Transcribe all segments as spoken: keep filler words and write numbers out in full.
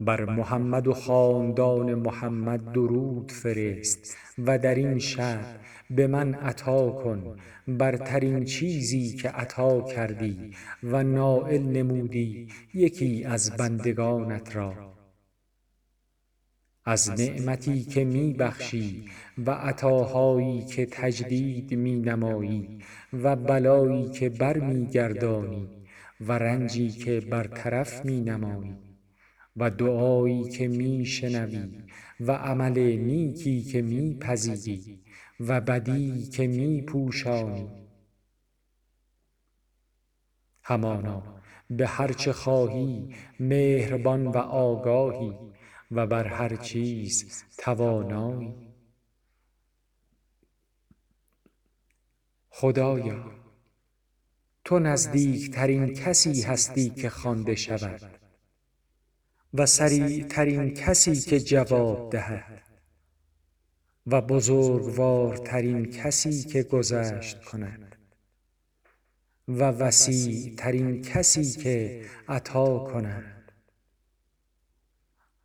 بر محمد و خاندان محمد درود فرست و در این شب به من عطا کن برترین چیزی که عطا کردی و نائل نمودی یکی از بندگانت را، از نعمتی که می بخشی و عطاهایی که تجدید می نمایی و بلایی که بر می گردانی و رنجی که برطرف می نمایی و دعایی که می شنوی و عمل نیکی که می پذیری و بدی که می پوشانی. همانا به هرچه خواهی مهربان و آگاهی و بر هر چیز توانایی. خدایا تو نزدیک ترین کسی هستی که خوانده شود و سریع ترین کسی که جواب دهد و بزرگوار ترین کسی که گذشت کند و وسیع ترین کسی که عطا کند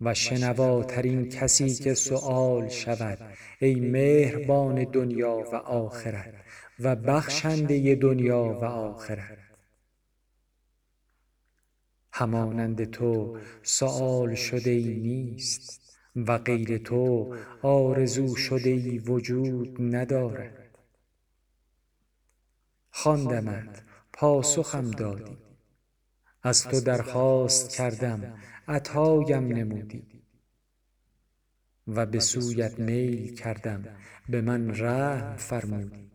و شنواترین کسی که سؤال شود. ای مهربان دنیا و آخرت و بخشنده دنیا و آخرت، همانند تو سؤال شده‌ای نیست و غیر تو آرزو شده‌ای وجود ندارد. خواندمت پاسخم دادی، از تو درخواست کردم عطایم نمودی و به سویت میل کردم به من رحم فرمودی.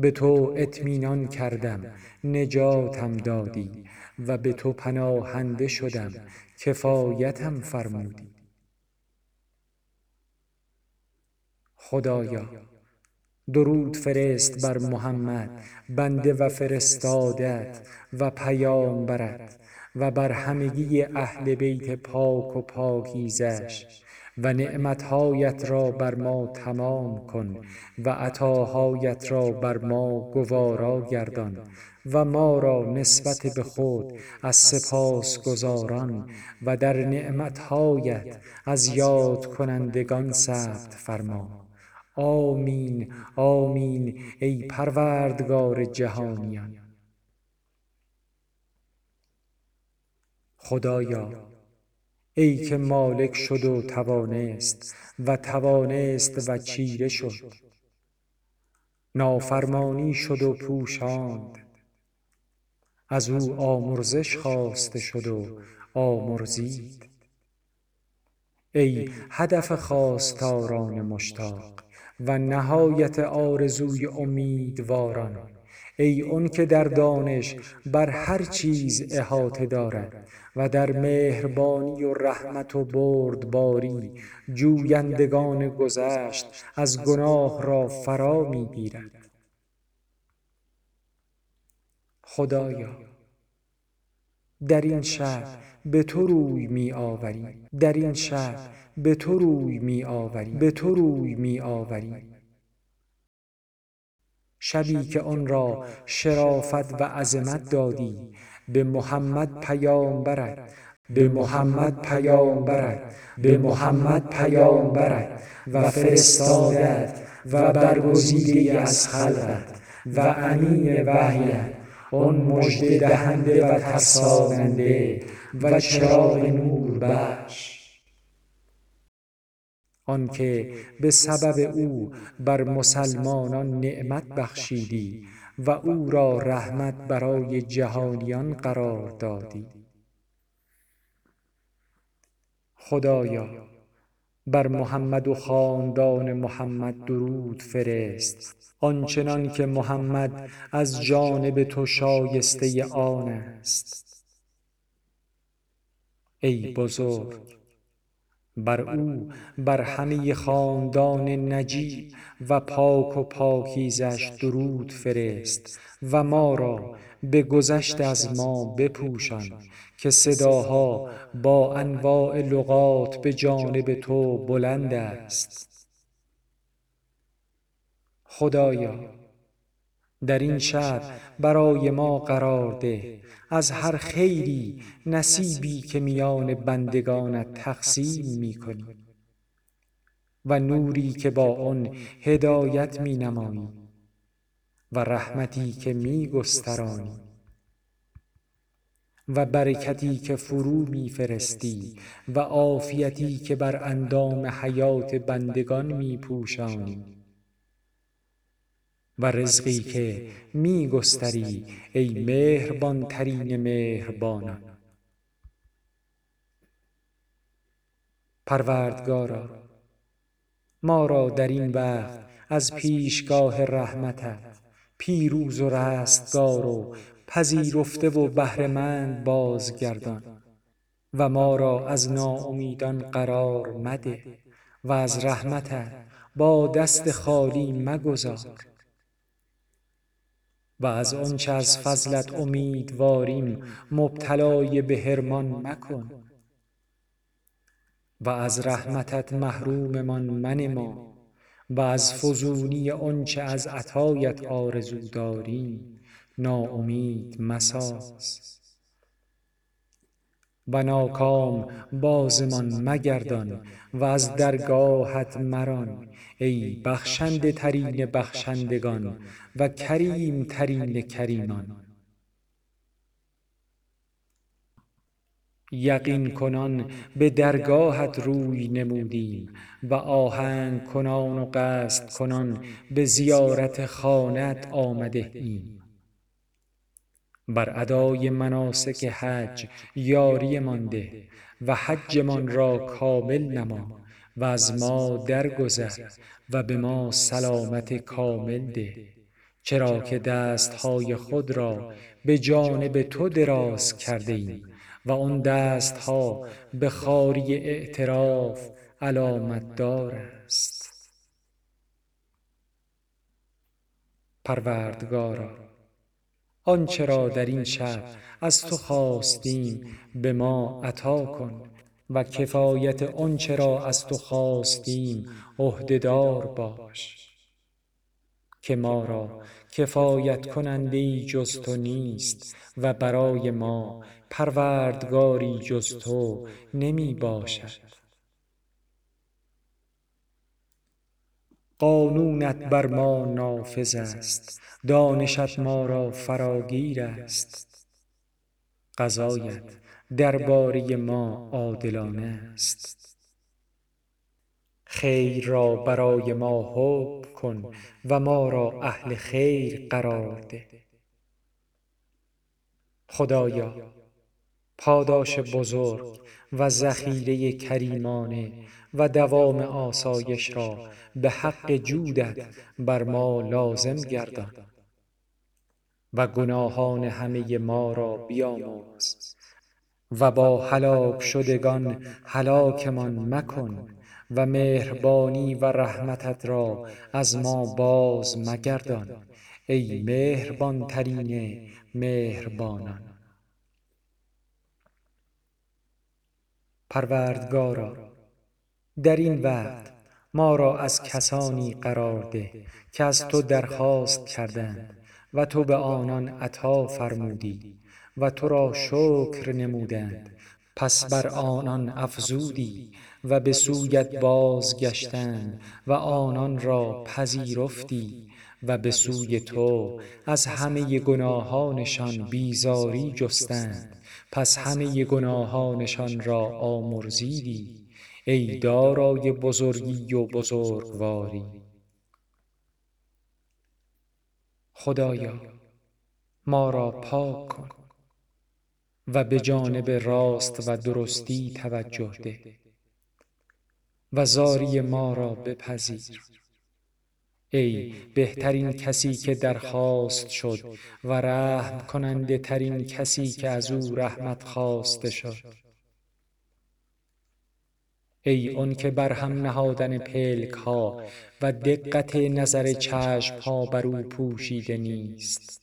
به تو اطمینان کردم نجاتم دادی و به تو پناهنده شدم کفایتم فرمودی. خدایا درود فرست بر محمد بنده و فرستادت و پیامبرت و بر همگی اهل بیت پاک و پاکیزش و نعمتهایت را بر ما تمام کن و عطاهایت را بر ما گوارا گردان و ما را نسبت به خود از سپاس گزاران و در نعمتهایت از یاد کنندگان ثبت فرما. آمین آمین ای پروردگار جهانیان. خدایا ای که مالک شد و توانست و توانست و چیره شد، نافرمانی شد و پوشاند، از او آمرزش خواسته شد و آمرزید. ای هدف خواستاران مشتاق و نهایت آرزوی امیدواران، ای اون که در دانش بر هر چیز احاطه دارد و در مهربانی و رحمت و بردباری جویندگان گذشت از گناه را فرا می‌گیرد. خدایا در این شب به تو روی می آوری، در این شب به تو روی می آوری، به تو روی می آوری. شبی که آن را شرافت و عظمت دادی به محمد پیامبرت، به محمد پیامبرت، به محمد پیامبرت و فرستادت و برگزیده از خلقت و امین وحیت، آن مژده دهنده و ترساننده و چراغ نور بخش، آن که به سبب او بر مسلمانان نعمت بخشیدی و او را رحمت برای جهانیان قرار دادی. خدایا بر محمد و خاندان محمد درود فرست، آنچنان که محمد از جانب تو شایسته آن است. ای بزرگ بر او، بر همه خاندان نجیب و پاک و پاکیزش درود فرست و ما را به گذشت از ما بپوشان که صداها با انواع لغات به جانب تو بلند است. خدایا در این شب برای ما قرار ده، از هر خیری نصیبی که میان بندگانت تقسیم می‌کنی و نوری که با آن هدایت می‌نمایی و رحمتی که می‌گسترانی و برکتی که فرو می‌فرستی و عافیتی که بر اندام حیات بندگان می‌پوشانی و رزقی که می گستری ای مهربان ترین مهربانان. پروردگارا، ما را در این وقت از پیشگاه رحمتت پیروز و رستگار و پذیرفته و بهره‌مند بازگردان و ما را از ناامیدان قرار مده و از رحمتت با دست خالی مگذار و از آنچه از فضلت امیدواریم مبتلای به حرمان مکن و از رحمتت محروممان منما و از فزونی آنچه از عطایت آرزو داریم ناامید مساز و ناکام بازمان مگردان و از درگاهت مران ای بخشنده ترین بخشندگان و کریم ترین کریمان. یقین کنان به درگاهت روی نمودیم و آهنگ کنان و قصد کنان به زیارت خانه‌ات آمده ایم. بر ادای مناسک حج یاری مانده و حجمان را کامل نما و از ما درگذر و به ما سلامت کامل ده، چرا که دستهای خود را به جانب تو دراز کرده ایم و آن دستها به خاری اعتراف علامت دار است. پروردگارا، آنچه را در این شب از تو خواستیم به ما عطا کن و کفایت آنچه را از تو خواستیم عهده‌دار باش که ما را کفایت کننده‌ای جز تو نیست و برای ما پروردگاری جز تو نمی باشد. قانونت بر ما نافذ است، دانشت ما را فراگیر است، قضایت درباره ما عادلانه است. خیر را برای ما حب کن و ما را اهل خیر قرار ده. خدایا، پاداش بزرگ و ذخیره کریمانه و دوام آسایش را به حق جودت بر ما لازم گردان و گناهان همه ما را بیامرز و با هلاک شدگان هلاکمان مکن و مهربانی و رحمتت را از ما باز مگردان ای مهربان ترین مهربانان. پروردگارا، در این وقت ما را از کسانی قرار ده که از تو درخواست کردند و تو به آنان عطا فرمودی و تو را شکر نمودند، پس بر آنان افزودی و به سویت بازگشتند و آنان را پذیرفتی و به سوی تو از همه گناهانشان بیزاری جستند، پس همه گناهانشان را آمرزیدی ای دارای بزرگی و بزرگواری. خدایا، ما را پاک کن و به جانب راست و درستی توجه ده و زاری ما را بپذیر ای بهترین کسی که درخواست شد و رحم کننده ترین کسی که از او رحمت خواسته شد. ای اون که بر هم نهادن پلک ها و دقت نظر چشم ها بر او پوشیده نیست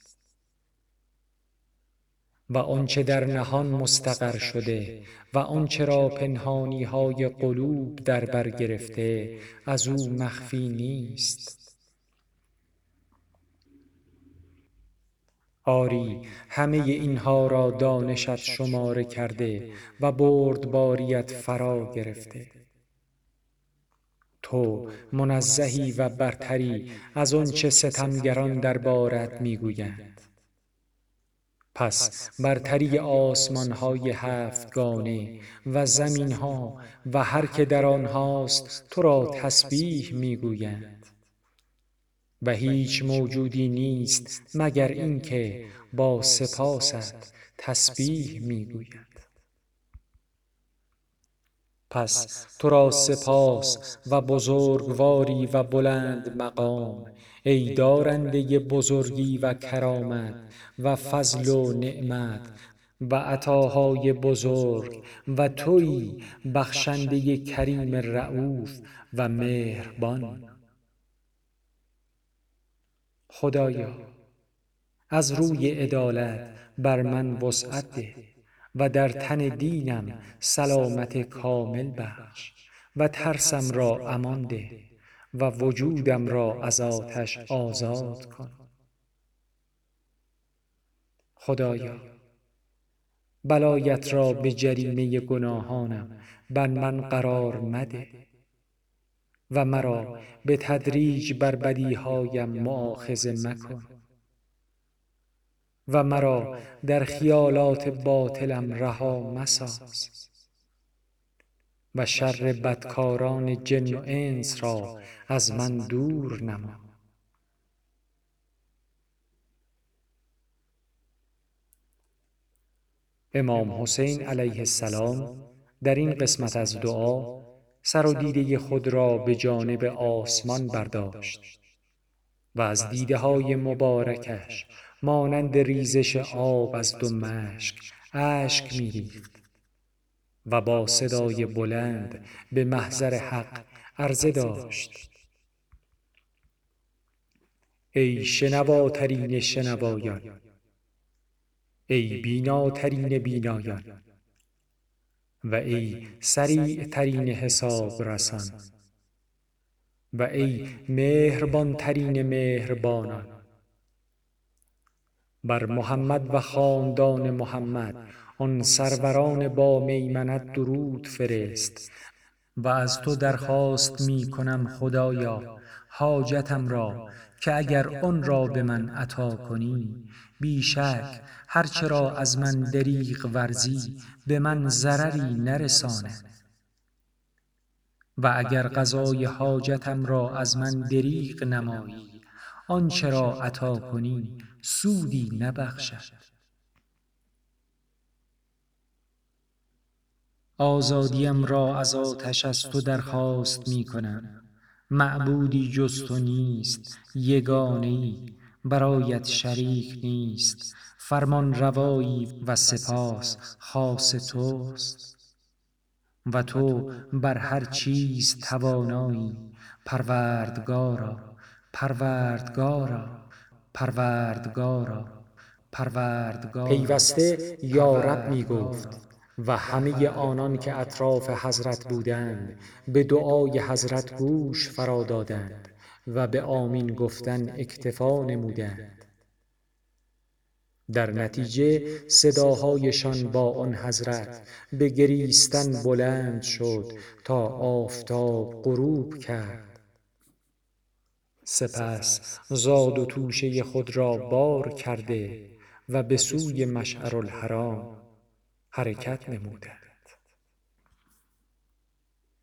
و آنچه در نهان مستقر شده و آنچه را پنهانی های قلوب در بر گرفته از او مخفی نیست. آری، همه اینها را دانشت شماره کرده و بردباریت فرا گرفته. تو منزهی و برتری از آن چه ستمگران دربارت میگویند. پس برتری آسمان‌های هفتگانه و زمین‌ها و هر که در آنهاست تو را تسبیح میگویند. و هیچ موجودی نیست مگر اینکه با سپاست تسبیح میگوید. پس تو را سپاس و بزرگواری و بلند مقام، ای دارنده بزرگی و کرامت و فضل و نعمت و عطاهای بزرگ، و تویی بخشنده کریم رؤوف و مهربان. خدایا، از روی عدالت بر من وسعت ده و در تن دینم سلامت کامل بخش و ترسم را امان ده و وجودم را از آتش آزاد کن. خدایا، بلایت را به جریمه گناهانم بر من قرار مده و مرا به تدریج بر بدیهایم مؤاخذه مکن و مرا در خیالات باطلم رها مساز و شر بدکاران جن و انس را از من دور نما. امام حسین علیه السلام در این قسمت از دعا سر و دیده خود را به جانب آسمان برداشت و از دیده های مبارکش مانند ریزش آب از دو مشک اشک می‌ریخت و با صدای بلند به محضر حق عرضه داشت: ای شنواترین شنوایان، ای بیناترین بینایان و ای سریع ترین حساب رسان و ای مهربان ترین مهربانان، بر محمد و خاندان محمد آن سروران با میمنت درود فرست و از تو درخواست می کنم خدایا حاجتم را که اگر آن را به من عطا کنی بیشک هرچه را از من دریغ ورزی به من ضرری نرساند و اگر قضای حاجتم را از من دریغ نمایی آنچه را عطا کنی سودی نبخشد. آزادیم را از آتش از تو درخواست می کنم. معبودی جز تو نیست، یگانه‌ای، برایت شریک نیست، فرمان روایی و سپاس خاص توست و تو بر هر چیز توانایی. پروردگارا، پروردگارا، پروردگارا، پروردگارا. پیوسته یا رب می گفت و همه آنان که اطراف حضرت بودند به دعای حضرت گوش فرا دادند و به آمین گفتن اکتفا نمودند. در نتیجه صداهایشان با آن حضرت به گریستن بلند شد تا آفتاب غروب کرد. سپس زاد و توشه خود را بار کرده و به سوی مشعر الحرام حرکت نمودند.